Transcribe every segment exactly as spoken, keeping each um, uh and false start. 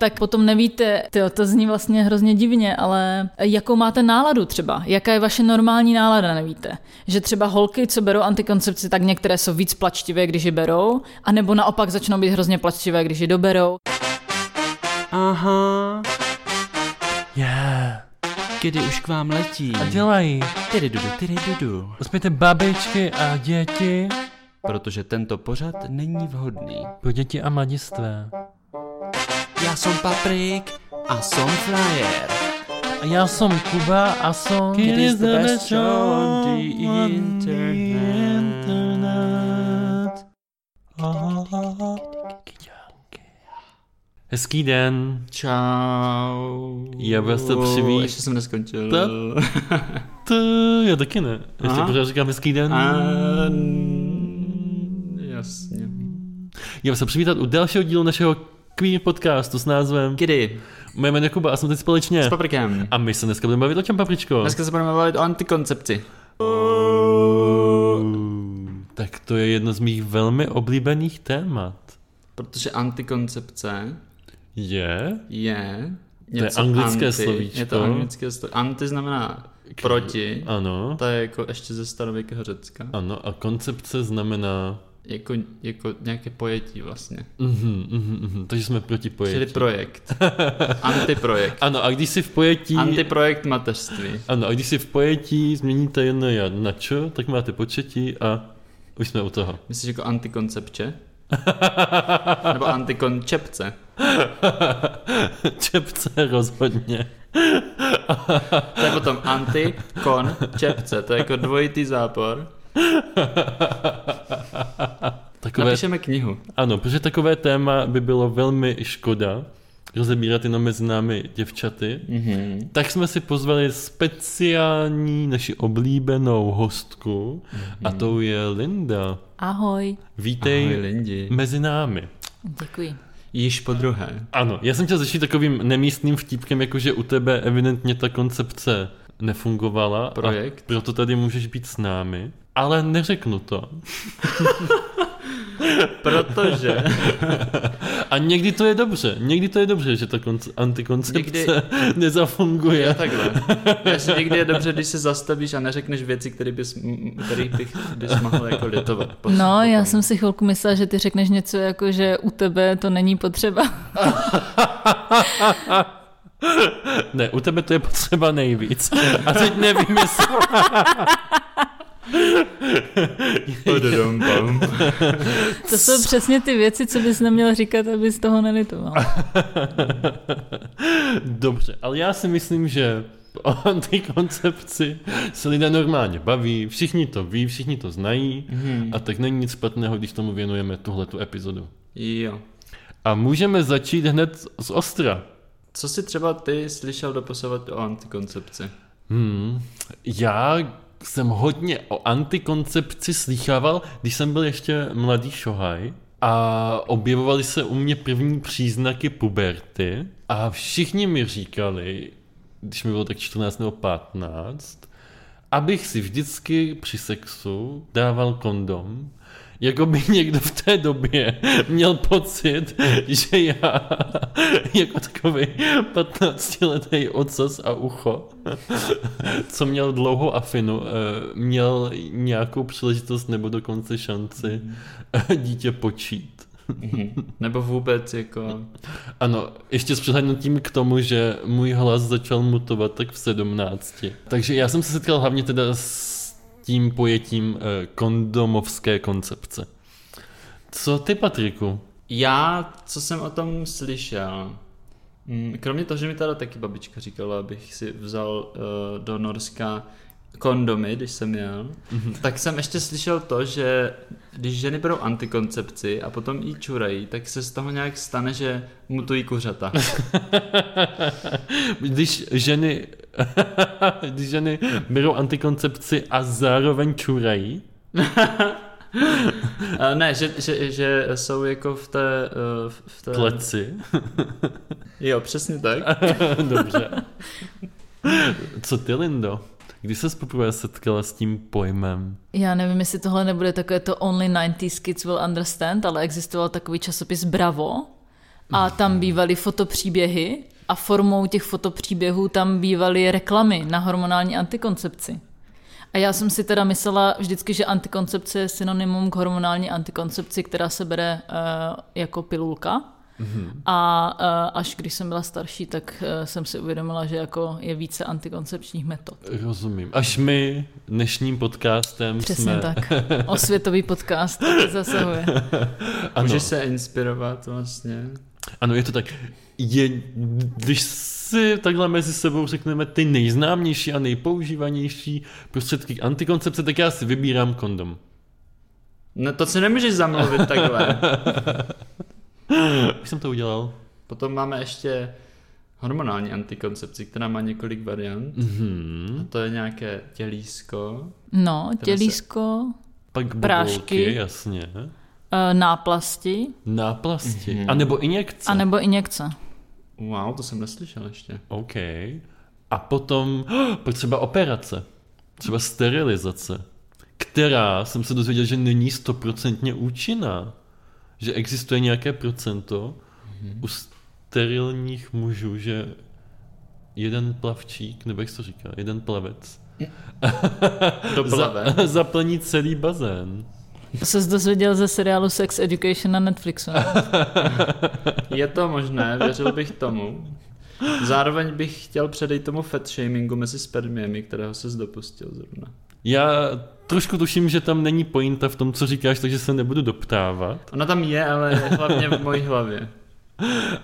tak potom nevíte, tyjo, to zní vlastně hrozně divně, ale jakou máte náladu třeba, jaká je vaše normální nálada, nevíte. Že třeba holky, co berou antikoncepci, tak některé jsou víc plačtivé, když ji berou, anebo naopak začnou být hrozně plačtivé, když ji doberou. Aha. Yeah. Kdy už k vám letí. A dělají. Tyry dudu, tyry dudu. Uspějte babičky a děti. Protože tento pořad není vhodný pro děti a mladistvé. Já jsem Paprik a jsem Flyer. A já jsem Kuba a jsem... Kid is the best show on the internet. Hezký den. Čau. Já vás to přivíš. Ještě jsem neskončil. Ta, ta, já taky ne. Ještě pořád říkám hezký den. A... Jasně. Já vás to přivítat u dalšího dílu našeho Queen podcastu s názvem Kdy. Moje jméno je Kuba a jsme teď společně s Paprikem. A my se dneska budeme bavit o čem, Papričko? Dneska se budeme bavit o antikoncepci. Oh. Tak to je jedno z mých velmi oblíbených témat. Protože antikoncepce je je něco, to je anglické anti, slovíčko. Je to anglické slovíčko. Anti znamená K- proti. Ano. To je jako ještě ze starověkého Řecka. Ano, a koncepce znamená Jako, jako nějaké pojetí vlastně. Mm-hmm, mm-hmm, takže jsme proti pojetí. Čili projekt. Antiprojekt. Ano, a když si v pojetí... Antiprojekt mateřství. Ano, a když si v pojetí změníte jedno já na čo, tak máte početí a už jsme u toho. Myslíš jako antikoncepče? Nebo antikončepce? Čepce rozhodně. To je potom antikončepce, to je jako dvojitý zápor. Takové... Napíšeme knihu. Ano, protože takové téma by bylo velmi škoda rozebírat jenom mezi námi děvčaty. Mm-hmm. Tak jsme si pozvali speciální naši oblíbenou hostku, mm-hmm, a tou je Linda. Ahoj. Vítej. Ahoj, Lindi. Mezi námi. Děkuji. Již po druhé. Ano, já jsem chtěl začít takovým nemístným vtípkem, jakože u tebe evidentně ta koncepce nefungovala. Projekt. Proto tady můžeš být s námi. Ale neřeknu to. Protože. A někdy to je dobře. Někdy to je dobře, že ta konce- antikoncepce někdy... nezafunguje. Já takhle. Jasně, někdy je dobře, když se zastavíš a neřekneš věci, které bys, kterých bych bys mohl jako litovat. Postup, no, já jsem si chvilku myslela, že ty řekneš něco jako, že u tebe to není potřeba. Ne, u tebe to je potřeba nejvíc. A teď nevím, jestli... To jsou přesně ty věci, co bys neměl říkat, abys toho nelitoval. Dobře, ale já si myslím, že o antikoncepci se lidé normálně baví, všichni to ví, všichni to znají, hmm. a tak není nic špatného, když tomu věnujeme tuhletu epizodu. Jo. A můžeme začít hned z ostra. Co jsi třeba ty slyšel doposovat o antikoncepci? Hmm, já... jsem hodně o antikoncepci slýchával, když jsem byl ještě mladý šohaj a objevovaly se u mě první příznaky puberty a všichni mi říkali, když mi bylo tak čtrnáct nebo patnáct, abych si vždycky při sexu dával kondom, jako by někdo v té době měl pocit, že já jako takovej patnáctiletý ocas a ucho, co měl dlouhou afinu, měl nějakou příležitost nebo dokonce šanci dítě počít. Nebo vůbec jako... Ano, ještě s přihlédnutím k tomu, že můj hlas začal mutovat tak v sedmnácti. Takže já jsem se setkal hlavně teda s tím pojetím kondomovské koncepce. Co ty, Patriku? Já, co jsem o tom slyšel, kromě toho, že mi teda taky babička říkala, abych si vzal uh, do Norska kondomy, když jsem jel, mm-hmm, tak jsem ještě slyšel to, že když ženy berou antikoncepci a potom jí čurají, tak se z toho nějak stane, že mutují kuřata. Když ženy když ženy berou antikoncepci a zároveň čurají? Ne, že, že, že jsou jako v té... V té... kleci. Jo, přesně tak. Dobře. Co ty, Lindo? Kdy ses poprvé setkala s tím pojmem? Já nevím, jestli tohle nebude takové to Only nineties Kids Will Understand, ale existoval takový časopis Bravo a tam bývaly fotopříběhy a formou těch fotopříběhů tam bývaly reklamy na hormonální antikoncepci. A já jsem si teda myslela vždycky, že antikoncepce je synonymum k hormonální antikoncepci, která se bere uh, jako pilulka. Mm-hmm. A uh, až když jsem byla starší, tak uh, jsem si uvědomila, že jako je více antikoncepčních metod. Rozumím. Až my dnešním podcastem Přesně jsme... tak. Osvětový podcast zasahuje. Ano. Může se inspirovat vlastně. Ano, je to tak. Je, když si takhle mezi sebou řekneme ty nejznámější a nejpoužívanější prostředky k antikoncepce, tak já si vybírám kondom. No to si nemůžeš zamluvit takhle. Už jsem to udělal. Potom máme ještě hormonální antikoncepci, která má několik variant. Mm-hmm. A to je nějaké tělísko. No, tělísko, se... pak bobulky, prášky, jasně. Náplasti. Náplasti. Mm-hmm. A nebo injekce. A nebo injekce. Wow, to jsem neslyšel ještě. OK. A potom třeba operace. Třeba sterilizace. Která jsem se dozvěděl, že není stoprocentně účinná. Že existuje nějaké procento mm-hmm. u sterilních mužů, že jeden plavčík, nebo jak se to říká, jeden plavec, za, zaplní celý bazén. To ses dozvěděl ze seriálu Sex Education na Netflixu. Je to možné, věřil bych tomu. Zároveň bych chtěl předejít tomu fat shamingu mezi spermiemi, kterého ses dopustil zrovna. Já trošku tuším, že tam není pointa v tom, co říkáš, takže se nebudu doptávat. Ona tam je, ale hlavně v mojí hlavě.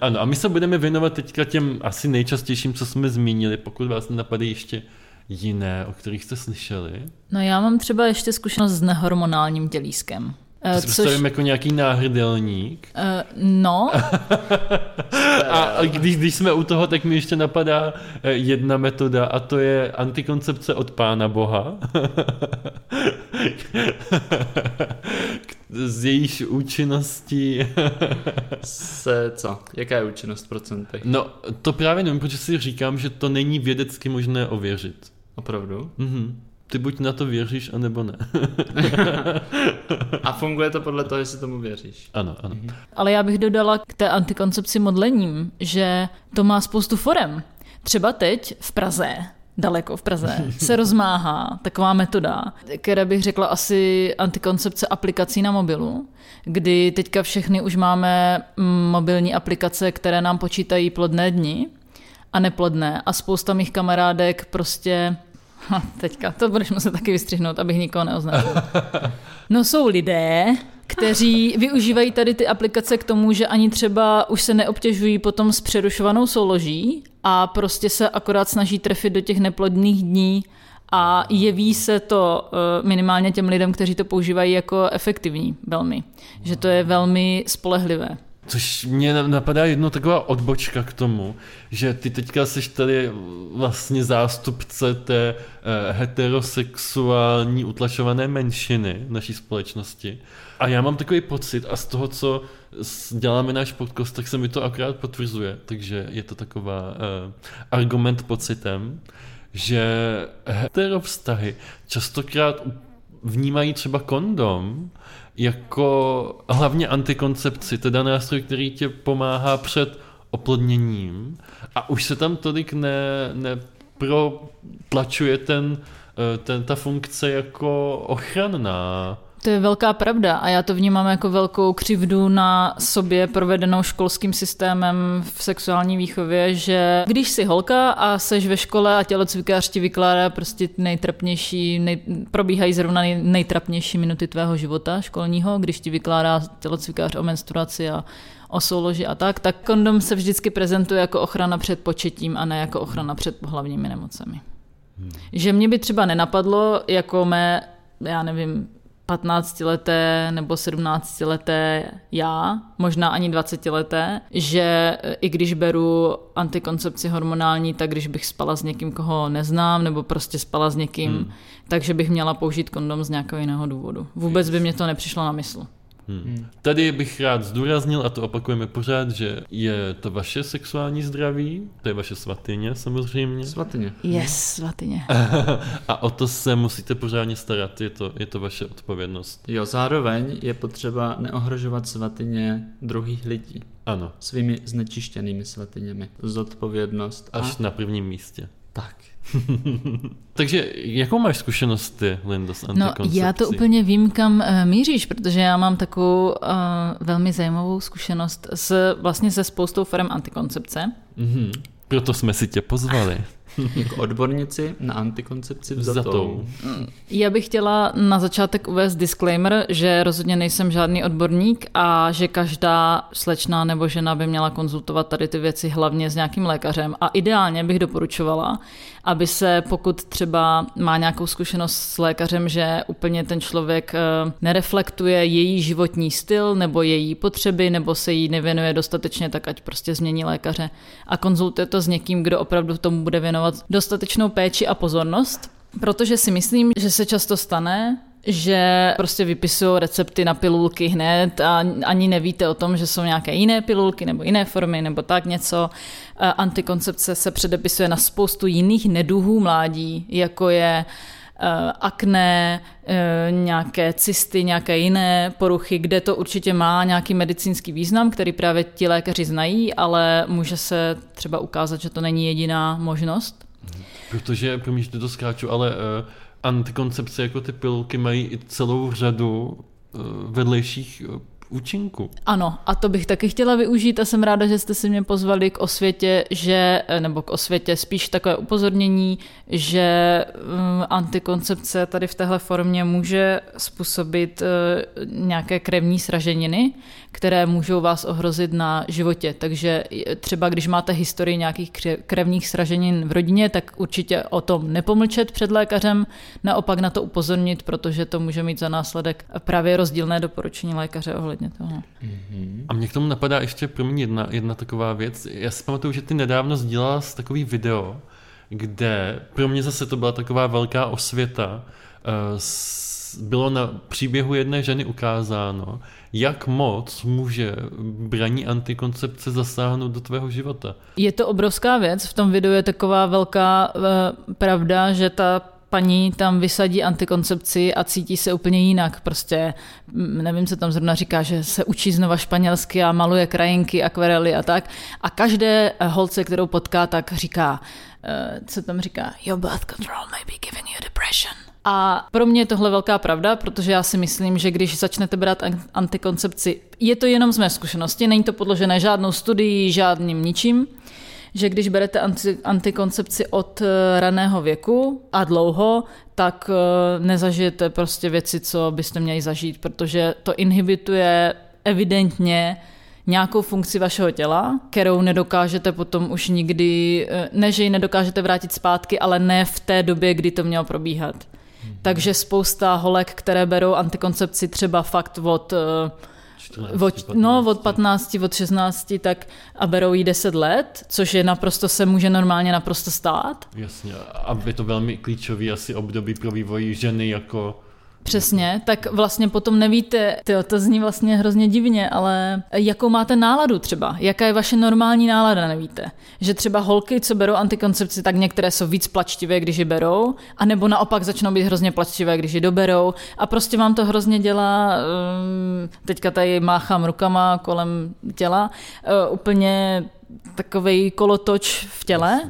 Ano, a my se budeme věnovat teďka těm asi nejčastějším, co jsme zmínili, pokud vás napadají ještě jiné, o kterých jste slyšeli. No já mám třeba ještě zkušenost s nehormonálním tělískem. To si představím jako nějaký náhrdelník. Uh, no. A když, když jsme u toho, tak mi ještě napadá jedna metoda a to je antikoncepce od Pána Boha. Z jejíž účinnosti... se co? Jaká je účinnost v procentech? No to právě nevím, protože si říkám, že to není vědecky možné ověřit. Opravdu? Mhm. Ty buď na to věříš, anebo ne. A funguje to podle toho, jestli tomu věříš. Ano, ano. Mhm. Ale já bych dodala k té antikoncepci modlením, že to má spoustu forem. Třeba teď v Praze, daleko v Praze, se rozmáhá taková metoda, která bych řekla asi antikoncepce aplikací na mobilu, kdy teďka všechny už máme mobilní aplikace, které nám počítají plodné dny a neplodné. A spousta mých kamarádek prostě... Ha, teďka, to budeš muset taky vystřihnout, abych nikoho neoznačil. No jsou lidé, kteří využívají tady ty aplikace k tomu, že ani třeba už se neobtěžují potom s přerušovanou souloží a prostě se akorát snaží trefit do těch neplodných dní a jeví se to minimálně těm lidem, kteří to používají jako efektivní velmi. Že to je velmi spolehlivé. Což mě napadá jedno taková odbočka k tomu, že ty teďka jsi tady vlastně zástupce té heterosexuální utlačované menšiny naší společnosti. A já mám takový pocit a z toho, co děláme náš podcast, tak se mi to akorát potvrzuje. Takže je to taková eh, argument pocitem, že heterovztahy častokrát vnímají třeba kondom jako hlavně antikoncepci, teda nástroj, který tě pomáhá před oplodněním a už se tam tolik ne, neprotlačuje ten, ten, ta funkce jako ochranná. To je velká pravda a já to vnímám jako velkou křivdu na sobě provedenou školským systémem v sexuální výchově, že když jsi holka a seš ve škole a tělocvikář ti vykládá prostě nejtrapnější, nej, probíhají zrovna nej, nejtrapnější minuty tvého života školního, když ti vykládá tělocvikář o menstruaci a o souloži a tak, tak kondom se vždycky prezentuje jako ochrana před početím a ne jako ochrana před pohlavními nemocemi. Hmm. Že mě by třeba nenapadlo, jako mé, já nevím, patnáctileté nebo sedmnáctileté já, možná ani dvacetileté, že i když beru antikoncepci hormonální, tak když bych spala s někým, koho neznám, nebo prostě spala s někým, hmm. takže bych měla použít kondom z nějakého jiného důvodu. Vůbec by mě to nepřišlo na mysl. Hmm. Tady bych rád zdůraznil, a to opakujeme pořád, že je to vaše sexuální zdraví, to je vaše svatyně samozřejmě. Svatyně. Yes, svatyně. A o to se musíte pořádně starat, je to, je to vaše odpovědnost. Jo, zároveň je potřeba neohrožovat svatyně druhých lidí. Ano. Svými znečištěnými svatyněmi. Zodpovědnost. A... Až na prvním místě. Tak. Takže jakou máš zkušenost ty, Lindo, s antikoncepcí? No, já to úplně vím, kam míříš, protože já mám takovou uh, velmi zajímavou zkušenost s, vlastně se spoustou forem antikoncepce. Mm-hmm. Proto jsme si tě pozvali. Jako odbornici na antikoncepci vzatou. Já bych chtěla na začátek uvést disclaimer, že rozhodně nejsem žádný odborník a že každá slečna nebo žena by měla konzultovat tady ty věci hlavně s nějakým lékařem. A ideálně bych doporučovala, aby se, pokud třeba má nějakou zkušenost s lékařem, že úplně ten člověk nereflektuje její životní styl nebo její potřeby, nebo se jí nevěnuje dostatečně, tak ať prostě změní lékaře a konzultuje to s někým, kdo opravdu tomu bude věnovat dostatečnou péči a pozornost, protože si myslím, že se často stane, že prostě vypisují recepty na pilulky hned a ani nevíte o tom, že jsou nějaké jiné pilulky nebo jiné formy nebo tak něco. Antikoncepce se předepisuje na spoustu jiných neduhů mládí, jako je akné, nějaké cysty, nějaké jiné poruchy, kde to určitě má nějaký medicínský význam, který právě ti lékaři znají, ale může se třeba ukázat, že to není jediná možnost. Protože, promiň, že to skáču, ale uh, antikoncepce jako ty pilulky mají i celou řadu uh, vedlejších uh, účinku. Ano, a to bych taky chtěla využít a jsem ráda, že jste si mě pozvali k osvětě, že, nebo k osvětě spíš takové upozornění, že antikoncepce tady v téhle formě může způsobit nějaké krevní sraženiny, které můžou vás ohrozit na životě. Takže třeba když máte historii nějakých krevních sraženin v rodině, tak určitě o tom nepomlčet před lékařem, naopak na to upozornit, protože to může mít za následek právě rozdílné doporučení lékaře ohledně toho. A mě k tomu napadá ještě pro mě jedna, jedna taková věc. Já si pamatuju, že ty nedávno sdílala takový video, kde pro mě zase to byla taková velká osvěta. Bylo na příběhu jedné ženy ukázáno, jak moc může braní antikoncepce zasáhnout do tvého života. Je to obrovská věc. V tom videu je taková velká eh, pravda, že ta paní tam vysadí antikoncepci a cítí se úplně jinak. Prostě, nevím, co tam zrovna říká, že se učí znova španělsky a maluje krajinky, akvarely a tak. A každé holce, kterou potká, tak říká, co tam říká? Your birth control may be giving you depression. A pro mě je tohle velká pravda, protože já si myslím, že když začnete brát antikoncepci, je to jenom z mé zkušenosti, není to podložené žádnou studií, žádným ničím, že když berete anti, antikoncepci od raného věku a dlouho, tak nezažijete prostě věci, co byste měli zažít, protože to inhibituje evidentně nějakou funkci vašeho těla, kterou nedokážete potom už nikdy, ne že ji nedokážete vrátit zpátky, ale ne v té době, kdy to mělo probíhat. Hmm. Takže spousta holek, které berou antikoncepci třeba fakt od... čtrnáct, od, no, od patnácti, od šestnácti, tak a berou jí deset let, což je naprosto, se může normálně naprosto stát. Jasně, a je to velmi klíčový asi období pro vývoj ženy jako... Přesně, tak vlastně potom nevíte, tyjo, to zní vlastně hrozně divně, ale jakou máte náladu třeba, jaká je vaše normální nálada, nevíte. Že třeba holky, co berou antikoncepci, tak některé jsou víc plačtivé, když ji berou, anebo naopak začnou být hrozně plačtivé, když ji doberou a prostě vám to hrozně dělá, teďka tady máchám rukama kolem těla, úplně takovej kolotoč v těle,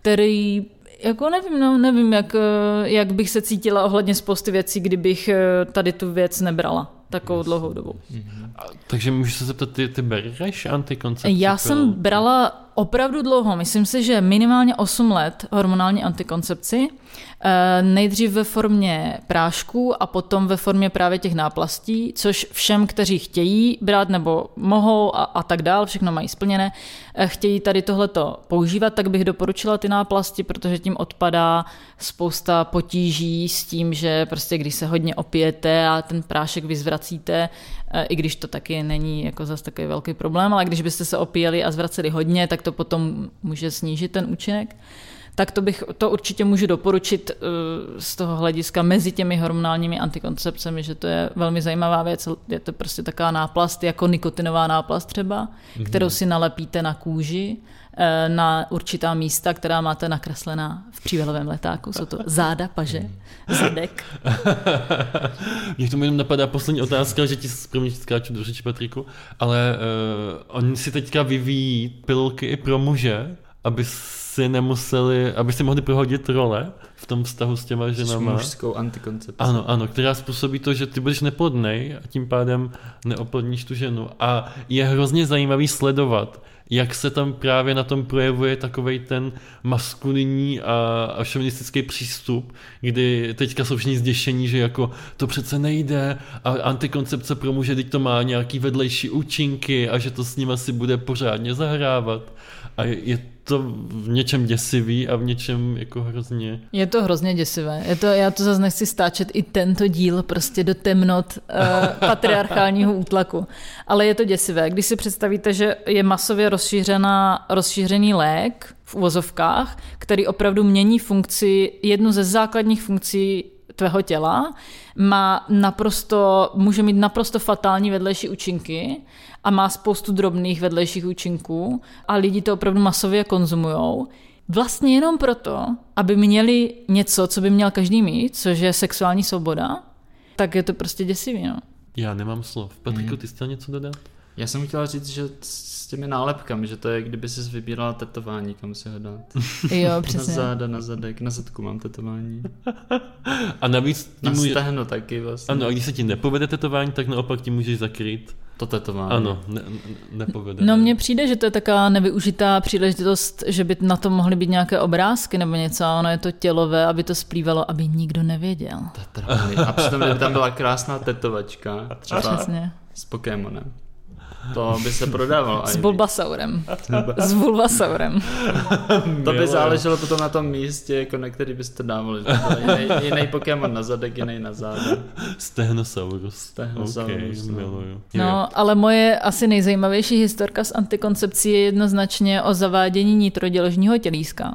který... Jako nevím, no, nevím, jak, jak bych se cítila ohledně spousty věcí, kdybych tady tu věc nebrala takovou dlouhou dobu. A, takže můžu se zeptat, ty, ty bereš antikoncepci? Já pilu? jsem brala opravdu dlouho, myslím si, že minimálně osm let hormonální antikoncepci, nejdřív ve formě prášků a potom ve formě právě těch náplastí, což všem, kteří chtějí brát nebo mohou a, a tak dál, všechno mají splněné, chtějí tady tohleto používat, tak bych doporučila ty náplasti, protože tím odpadá spousta potíží s tím, že prostě když se hodně opijete a ten prášek vyzvracíte, i když to taky není jako zase takový velký problém, ale když byste se opíjeli a zvraceli hodně, tak to potom může snížit ten účinek. tak to bych to určitě můžu doporučit z toho hlediska mezi těmi hormonálními antikoncepcemi, že to je velmi zajímavá věc. Je to prostě taková náplast, jako nikotinová náplast třeba, mm-hmm. kterou si nalepíte na kůži, na určitá místa, která máte nakreslená v přívelovém letáku. Jsou to záda, paže, zadek. Mně k tomu jenom napadá poslední otázka, že ti zprvně skáču do řeči, Patriku, ale uh, oni si teďka vyvíjí pilulky i pro muže, aby si nemuseli, aby si mohli prohodit role v tom vztahu s těma ženama. S mužskou antikoncepcí. Ano, ano, která způsobí to, že ty budeš neplodnej a tím pádem neoplodníš tu ženu. A je hrozně zajímavý sledovat, jak se tam právě na tom projevuje takovej ten maskulinní a šovinistický přístup, kdy teďka jsou všichni zděšení, že jako to přece nejde a antikoncepce pro muže, teď to má nějaký vedlejší účinky a že to s ním asi bude pořádně zahrávat. A je to v něčem děsivý a v něčem jako hrozně... Je to hrozně děsivé. Je to, já to zase nechci stáčet i tento díl prostě do temnot uh, patriarchálního útlaku. Ale je to děsivé. Když si představíte, že je masově rozšířená, rozšířený lék v uvozovkách, který opravdu mění funkci, jednu ze základních funkcí tvého těla, má naprosto, může mít naprosto fatální vedlejší účinky a má spoustu drobných vedlejších účinků a lidi to opravdu masově konzumujou. Vlastně jenom proto, aby měli něco, co by měl každý mít, což je sexuální svoboda, tak je to prostě děsivý. No. Já nemám slov. Patriku, ty jsi chtěl něco dodat? Já jsem chtěla říct, že s těmi nálepkami, že to je, kdyby jsi vybírala tetování, kam si ho dát. Jo, přesně. Na záda, na zadek, na zadku mám tetování. A navíc... Na stehno taky vlastně. Ano, a když se ti nepovede tetování, tak naopak ti můžeš zakrýt. To tetování. Ano, ne, nepovede. No mně přijde, že to je taková nevyužitá příležitost, že by na to mohly být nějaké obrázky nebo něco, a ono je to tělové, aby to splývalo, aby nikdo nevěděl. A přitom by tam byla krásná tetovačka, třeba přesně. S Pokémonem. To by se prodávalo. S Bulbasaurem. S Bulbasaurem. To by záleželo potom na tom místě, jako na který byste dávali. Jiný, jiný Pokémon na zadek, jiný na záda. Stehnosaurus. Stehnosaurus. Okay, no. no, ale moje asi nejzajímavější historka s antikoncepcí je jednoznačně o zavádění nitroděložního tělíska.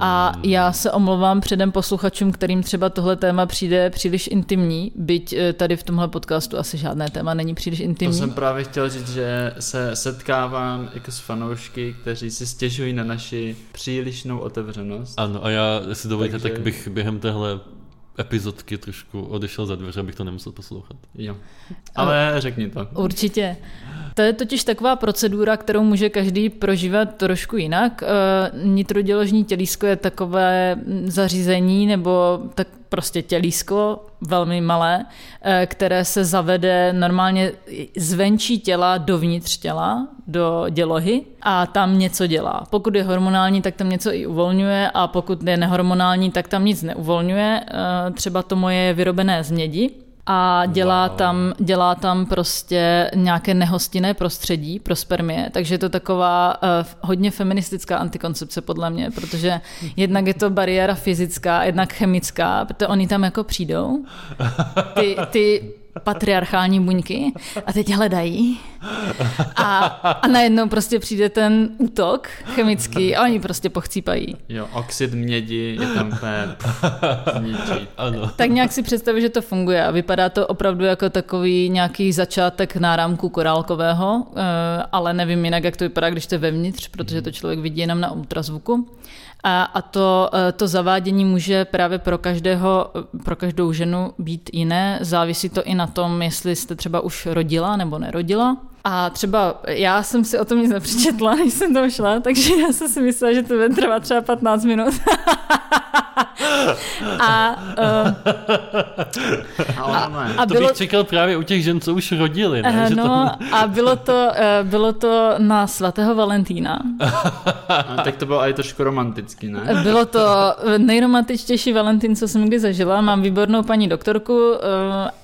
A já se omlouvám předem posluchačům, kterým třeba tohle téma přijde příliš intimní, byť tady v tomhle podcastu asi žádné téma není příliš intimní. To jsem právě chtěl říct, že se setkávám jako s fanoušky, kteří si stěžují na naši přílišnou otevřenost. Ano, a já, jestli dovolíte, takže... tak bych během téhle epizodky trošku odešel za dveře, abych to nemusel poslouchat. Jo. Ale řekni to. Určitě. To je totiž taková procedura, kterou může každý prožívat trošku jinak. Nitroděložní tělísko je takové zařízení, nebo tak prostě tělísko, velmi malé, které se zavede normálně zvenčí těla dovnitř těla, do dělohy a tam něco dělá. Pokud je hormonální, tak tam něco i uvolňuje a pokud je nehormonální, tak tam nic neuvolňuje. Třeba to moje je vyrobené z mědi. A dělá, wow. tam, dělá tam prostě nějaké nehostinné prostředí pro spermie, takže je to taková uh, hodně feministická antikoncepce podle mě, protože jednak je to bariéra fyzická, jednak chemická, protože oni tam jako přijdou, ty, ty patriarchální buňky a teď hledají a, a najednou prostě přijde ten útok chemický a oni prostě pochcípají. Jo, oxid mědi je tam zničí. Ano. Tak nějak si představuji, že to funguje a vypadá to opravdu jako takový nějaký začátek náramku korálkového, ale nevím jinak, jak to vypadá, když to je vevnitř, protože to člověk vidí jenom na ultrazvuku. A, a to, to zavádění může právě pro každého, pro každou ženu být jiné, závisí to i na tom, jestli jste třeba už rodila nebo nerodila. A třeba já jsem si o tom nic nepřečetla, než jsem tam šla, takže já jsem si myslela, že to bude trvat třeba patnáct minut. a, uh, a, a bylo, to bych čekal právě u těch žen, co už rodili. Ne? Že no, to... a bylo to, bylo to na svatého Valentína. A tak to bylo i trošku romantický, ne? Bylo to nejromantičtější Valentín, co jsem kdy zažila. Mám výbornou paní doktorku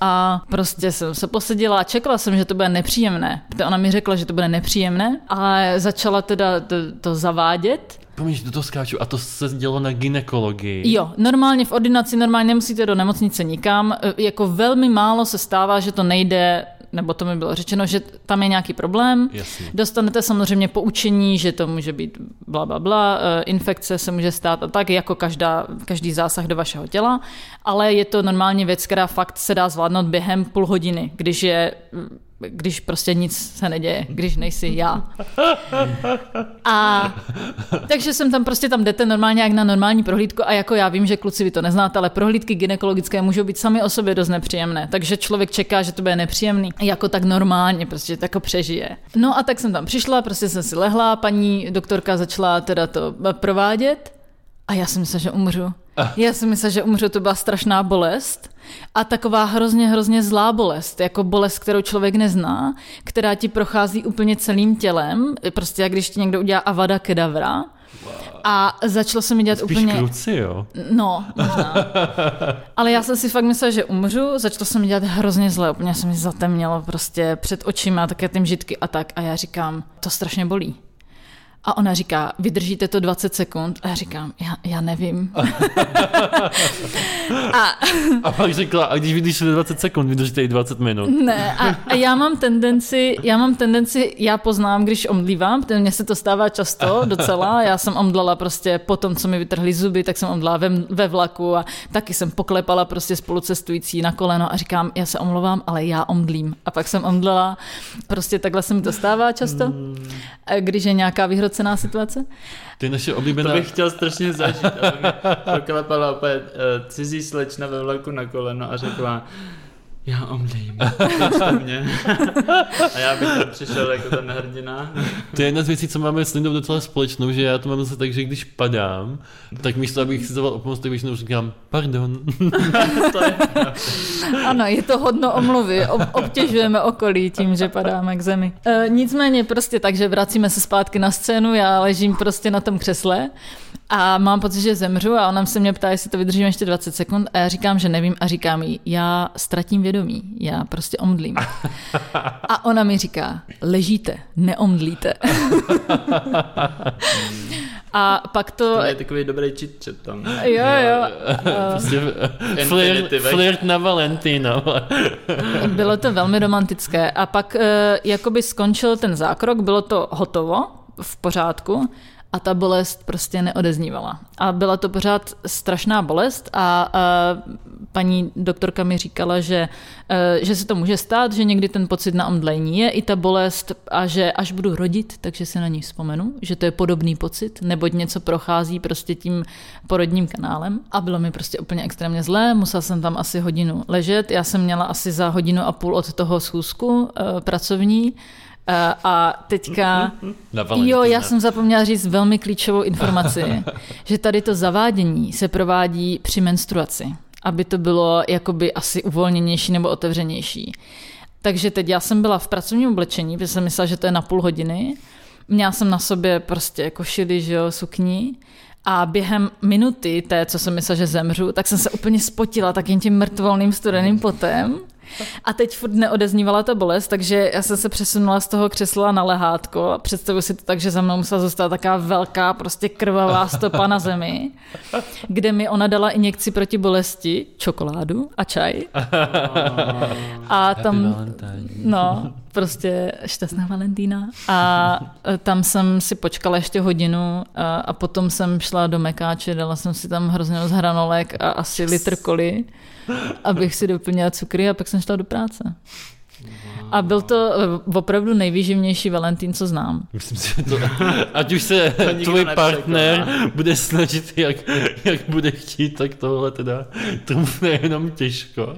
a prostě jsem se posadila a čekala jsem, že to bude nepříjemné. Ona mi řekla, že to bude nepříjemné, ale začala teda to, to zavádět. Pomíš, do toho skáču. A to se dělo na gynekologii. Jo, normálně v ordinaci, normálně nemusíte do nemocnice nikam. Jako velmi málo se stává, že to nejde nebo to mi bylo řečeno, že tam je nějaký problém. Jasně. Dostanete samozřejmě poučení, že to může být bla, bla, bla, infekce se může stát a tak, jako každá, každý zásah do vašeho těla, ale je to normálně věc, která fakt se dá zvládnout během půl hodiny, když je... když prostě nic se neděje, když nejsi já. A takže jsem tam prostě tam jdete normálně jak na normální prohlídku a jako já vím, že kluci vy to neznáte, ale prohlídky gynekologické můžou být sami o sobě dost nepříjemné, takže člověk čeká, že to bude nepříjemný, jako tak normálně, prostě tak přežije. No a tak jsem tam přišla, prostě jsem si lehla, paní doktorka začala teda to provádět a já jsem myslela, že umřu. Já jsem myslela, že umřu, to byla strašná bolest a taková hrozně, hrozně zlá bolest, jako bolest, kterou člověk nezná, která ti prochází úplně celým tělem, prostě jak když ti někdo udělá Avada Kedavra. A začalo se mi dělat spíš úplně... Spíš kluci, jo? No, možná. Ale já jsem si fakt myslela, že umřu, začalo se mi dělat hrozně zle, úplně se mi zatemnělo prostě před očima, také tím žitky a tak a já říkám, to strašně bolí. A ona říká, vydržíte to dvacet sekund? A já říkám, já, já nevím. a, a pak řekla, a když vydržíte dvacet sekund, vydržíte i dvacet minut. Ne, a, a já mám tendenci, já mám tendenci, já poznám, když omdlívám, protože mně se to stává často docela, já jsem omdlala prostě po tom, co mi vytrhli zuby, tak jsem omdlala ve, ve vlaku a taky jsem poklepala prostě spolucestující na koleno a říkám, já se omlouvám, ale já omdlím. A pak jsem omdlala, prostě takhle se mi to stává často, když je nějaká výhrocená situace. Ty naše oblíbená... To bych chtěl strašně zažít, aby mě poklepala opět uh, cizí slečna ve vlaku na koleno a řekla já omdlím. A já bych tam přišel jako ten hrdina. To je jedna z věcí, co máme s Lindou docela společnou, že já to mám zase tak, že když padám, tak místo, abych si zavolal o pomoc, tak většinou říkám pardon. Ano, je to hodno omluvy. Ob- obtěžujeme okolí tím, že padáme k zemi. E, nicméně prostě tak, že vracíme se zpátky na scénu, já ležím prostě na tom křesle a mám pocit, že zemřu a ona se mě ptá, jestli to vydržím ještě dvacet sekund a já říkám, že nevím a říkám jí, já ztratím vědomí, já prostě omdlím. A ona mi říká, ležíte, neomdlíte. A pak to... To je takový dobrý chit-chat tam. Jo, jo. Prostě flirt, flirt na Valentína. Bylo to velmi romantické a pak jakoby skončil ten zákrok, bylo to hotovo, v pořádku, a ta bolest prostě neodeznívala. A byla to pořád strašná bolest a, a paní doktorka mi říkala, že, a, že se to může stát, že někdy ten pocit na omdlení je i ta bolest a že až budu rodit, takže se na ní vzpomenu, že to je podobný pocit, neboť něco prochází prostě tím porodním kanálem a bylo mi prostě úplně extrémně zlé, musela jsem tam asi hodinu ležet, já jsem měla asi za hodinu a půl od toho schůzku a, pracovní. A teďka, jo, já jsem zapomněla říct velmi klíčovou informaci, že tady to zavádění se provádí při menstruaci, aby to bylo jakoby asi uvolněnější nebo otevřenější. Takže teď já jsem byla v pracovním oblečení, protože jsem myslela, že to je na půl hodiny, měla jsem na sobě prostě košili, že jo, sukni. A během minuty té, co jsem myslela, že zemřu, tak jsem se úplně spotila takým tím mrtvolným studeným potem. A teď furt neodeznívala ta bolest, takže já jsem se přesunula z toho křesla na lehátko a představuji si to tak, že za mnou musela zůstat taková velká, prostě krvavá stopa na zemi, kde mi ona dala injekci proti bolesti, čokoládu a čaj. A tam, no, prostě šťastná Valentína. A tam jsem si počkala ještě hodinu a, a potom jsem šla do Mekáče, dala jsem si tam hrozně moc hranolek a asi litr koly, abych si doplnila cukry a pak jsem šla do práce. A byl to opravdu nejvýživnější Valentín, co znám. Myslím si, že to, ať už se tvůj partner bude snažit, jak, jak bude chtít, tak tohle teda trumfne jenom těžko.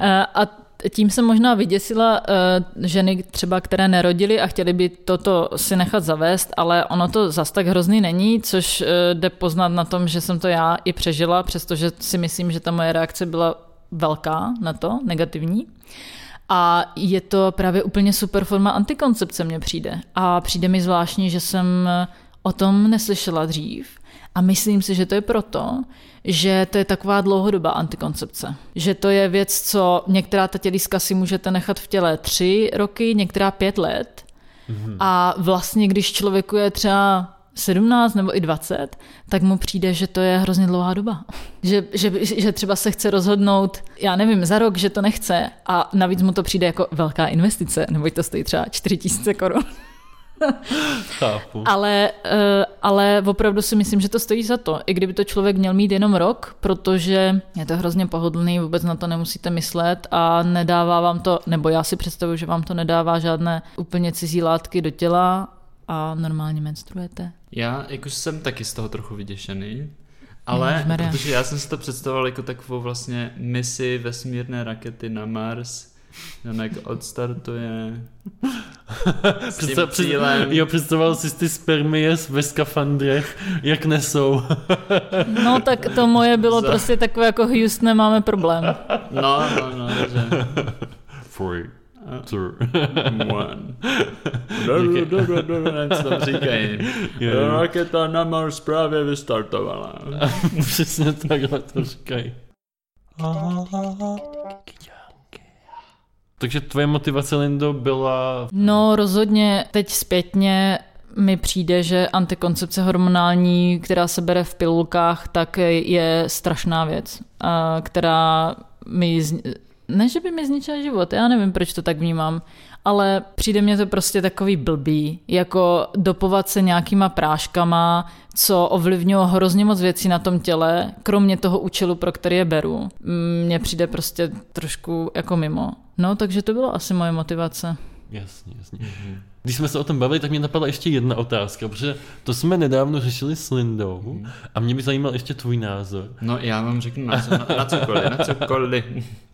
A, a tím jsem možná vyděsila uh, ženy třeba, které nerodily a chtěly by toto si nechat zavést, ale ono to zas tak hrozný není, což uh, jde poznat na tom, že jsem to já i přežila, přestože si myslím, že ta moje reakce byla velká na to, negativní. A je to právě úplně super forma antikoncepce, mně přijde. A přijde mi zvláštní, že jsem o tom neslyšela dřív. A myslím si, že to je proto, že to je taková dlouhodobá antikoncepce. Že to je věc, co některá ta tělíska si můžete nechat v těle tři roky, některá pět let. Mm-hmm. A vlastně, když člověku je třeba sedmnáct nebo i dvacet, tak mu přijde, že to je hrozně dlouhá doba. Že, že, že třeba se chce rozhodnout, já nevím, za rok, že to nechce a navíc mu to přijde jako velká investice, neboť to stojí třeba čtyři tisíce korun. ale, ale opravdu si myslím, že to stojí za to. I kdyby to člověk měl mít jenom rok, protože je to hrozně pohodlný, vůbec na to nemusíte myslet a nedává vám to, nebo já si představuju, že vám to nedává žádné úplně cizí látky do těla a normálně menstruujete. Já jakož jsem taky z toho trochu vyděšený, ale no, protože já jsem si to představoval jako takovou vlastně misi vesmírné rakety na Mars, Janek odstartuje s tím Představ, cílem. Jo, představoval jsi ty spermie ve skafandrech, jak nesou. No tak to moje bylo Za... prostě takové jako Houston, máme problém. No, no, no, takže. Free. Two. One. Díky. Co tam říkají. Raketa na Mars právě vystartovala. Přesně takhle to říkají. Takže tvoje motivace, Lindo, byla... No rozhodně teď zpětně mi přijde, že antikoncepce hormonální, která se bere v pilulkách, tak je strašná věc, která mi... Ne, že by mi zničila život, já nevím, proč to tak vnímám, ale přijde mně to prostě takový blbý, jako dopovat se nějakýma práškama, co ovlivňuje hrozně moc věcí na tom těle, kromě toho účelu, pro který je beru. Mně přijde prostě trošku jako mimo. No, takže to bylo asi moje motivace. Jasně, jasně. Když jsme se o tom bavili, tak mě napadla ještě jedna otázka, protože to jsme nedávno řešili s Lindou a mě by zajímal ještě tvůj názor. No já vám řeknu na, co, na, na cokoliv, na cokoliv.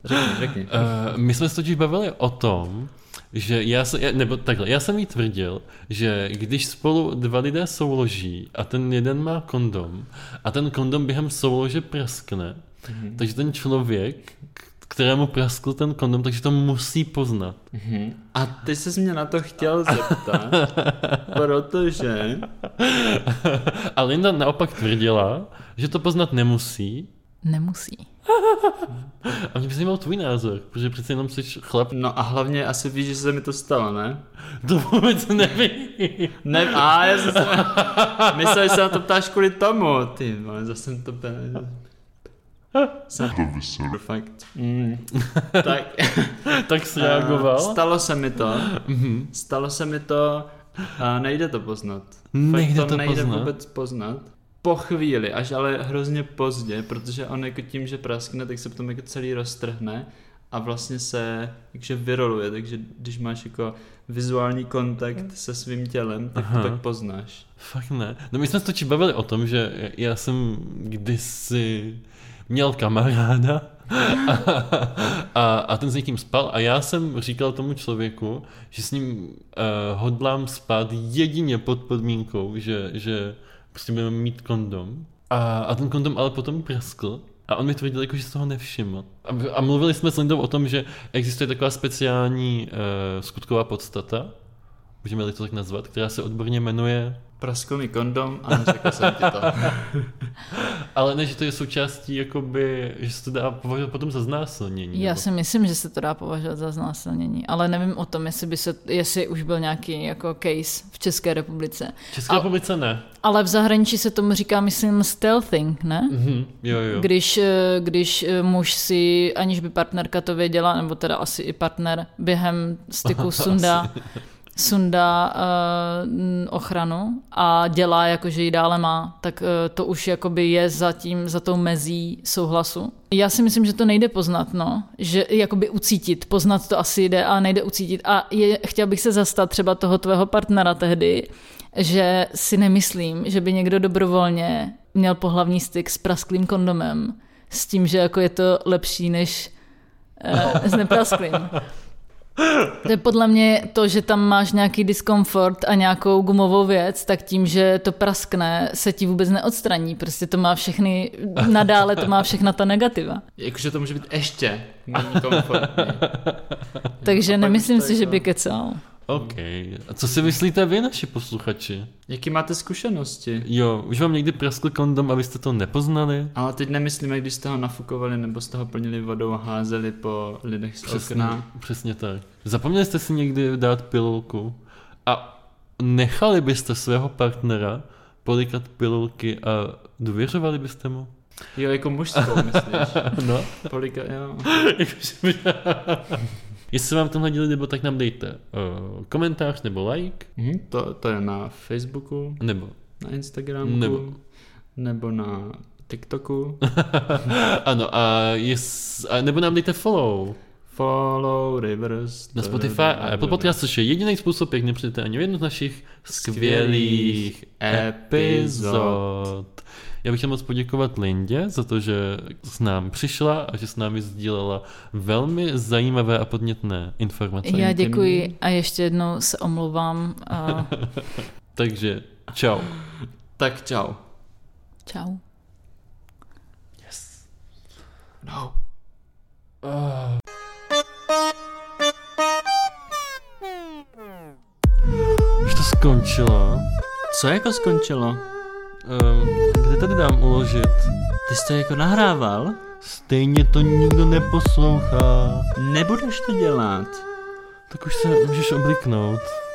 Řekni, řekni. Uh, my jsme se totiž bavili o tom, že já jsem, nebo takhle, já jsem jí tvrdil, že když spolu dva lidé souloží a ten jeden má kondom a ten kondom během soulože praskne, mm-hmm. takže ten člověk, kterému praskl ten kondom, takže to musí poznat. Mm-hmm. A ty jsi mě na to chtěl zeptat, protože... A Linda naopak tvrdila, že to poznat nemusí. Nemusí. A mě by zajímal tvůj názor, protože přece jenom jsi chlap. No a hlavně asi víš, že se mi to stalo, ne? To vůbec nevím. Ne, a já jsem se... Myslel, že se na to ptáš kvůli tomu. Ty, ale zase jsem to... Jsem to fakt. Mm. tak, tak jsi reagoval? Stalo se mi to. Mm-hmm. Stalo se mi to a nejde to poznat. Nejde to, to nejde poznat. vůbec poznat. Po chvíli, až ale hrozně pozdě, protože on jako tím, že praskne, tak se potom jako celý roztrhne a vlastně se takže vyroluje, takže když máš jako vizuální kontakt se svým tělem, tak Aha. to tak poznáš. Fakt ne. No my jsme se točí bavili o tom, že já jsem kdysi... měl kamaráda a, a, a ten s někým spal a já jsem říkal tomu člověku, že s ním uh, hodlám spát jedině pod podmínkou, že, že prostě budeme mít kondom. A, a ten kondom ale potom praskl a on mi tvrdil, jako, že se toho nevšiml. A, a mluvili jsme s Lindou o tom, že existuje taková speciální uh, skutková podstata, můžeme-li to tak nazvat, která se odborně jmenuje... Praskl mi kondom a neřekl jsem ti to. Ale ne, že to je součástí, jakoby, že se to dá považovat potom za znásilnění. Já nebo? si myslím, že se to dá považovat za znásilnění, ale nevím o tom, jestli, by se, jestli už byl nějaký jako case v České republice. V České a, republice ne. Ale v zahraničí se tomu říká, myslím, stealthing, ne? Mm-hmm. Jo, jo. Když, když muž si, aniž by partnerka to věděla, nebo teda asi i partner, během styku sundá, sundá uh, ochranu a dělá jako, že ji dále má, tak uh, to už jakoby je za tím, za tou mezí souhlasu. Já si myslím, že to nejde poznat, no. Že jakoby ucítit, poznat to asi jde a nejde ucítit. A je, chtěl bych se zastat třeba toho tvého partnera tehdy, že si nemyslím, že by někdo dobrovolně měl pohlavní styk s prasklým kondomem, s tím, že jako je to lepší než uh, s neprasklým. To je podle mě to, že tam máš nějaký diskomfort a nějakou gumovou věc, tak tím, že to praskne, se ti vůbec neodstraní. Prostě to má všechny, nadále to má všechna ta negativa. Jakože to může být ještě méně komfortní. Takže nemyslím si, to... že by kecal. OK. A co si myslíte vy, naši posluchači? Jaký máte zkušenosti? Jo, už vám někdy praskl kondom a vy jste to nepoznali? Ale teď nemyslíme, když jste ho nafukovali nebo jste ho plnili vodou a házeli po lidech z přesně, okna. Přesně tak. Zapomněli jste si někdy dát pilulku a nechali byste svého partnera polikat pilulky a důvěřovali byste mu? Jo, jako mužskou, myslíš? No. Polika, jo. Jestli vám tenhle díl líbil, tak nám dejte uh, komentář nebo like. Mm-hmm. To, to je na Facebooku. Nebo. Na Instagramu. Nebo. Nebo na TikToku. Ano, a, jest, a nebo nám dejte follow. Follow, reverse. Na Spotify a Apple Podcast, což je jediný způsob, jak nepřijete ani v jednu z našich skvělých epizod. Já bych chtěl moc poděkovat Lindě za to, že s nám přišla a že s námi sdílela velmi zajímavé a podnětné informace. Já děkuji a ještě jednou se omlouvám. A... Takže čau. Tak čau. Čau. Yes. No. Uh. Už to skončilo. Co jako skončilo? Um, kde tady dám uložit? Ty jsi to jako nahrával? Stejně to nikdo neposlouchá. Nebudeš to dělat. Tak už se můžeš obliknout.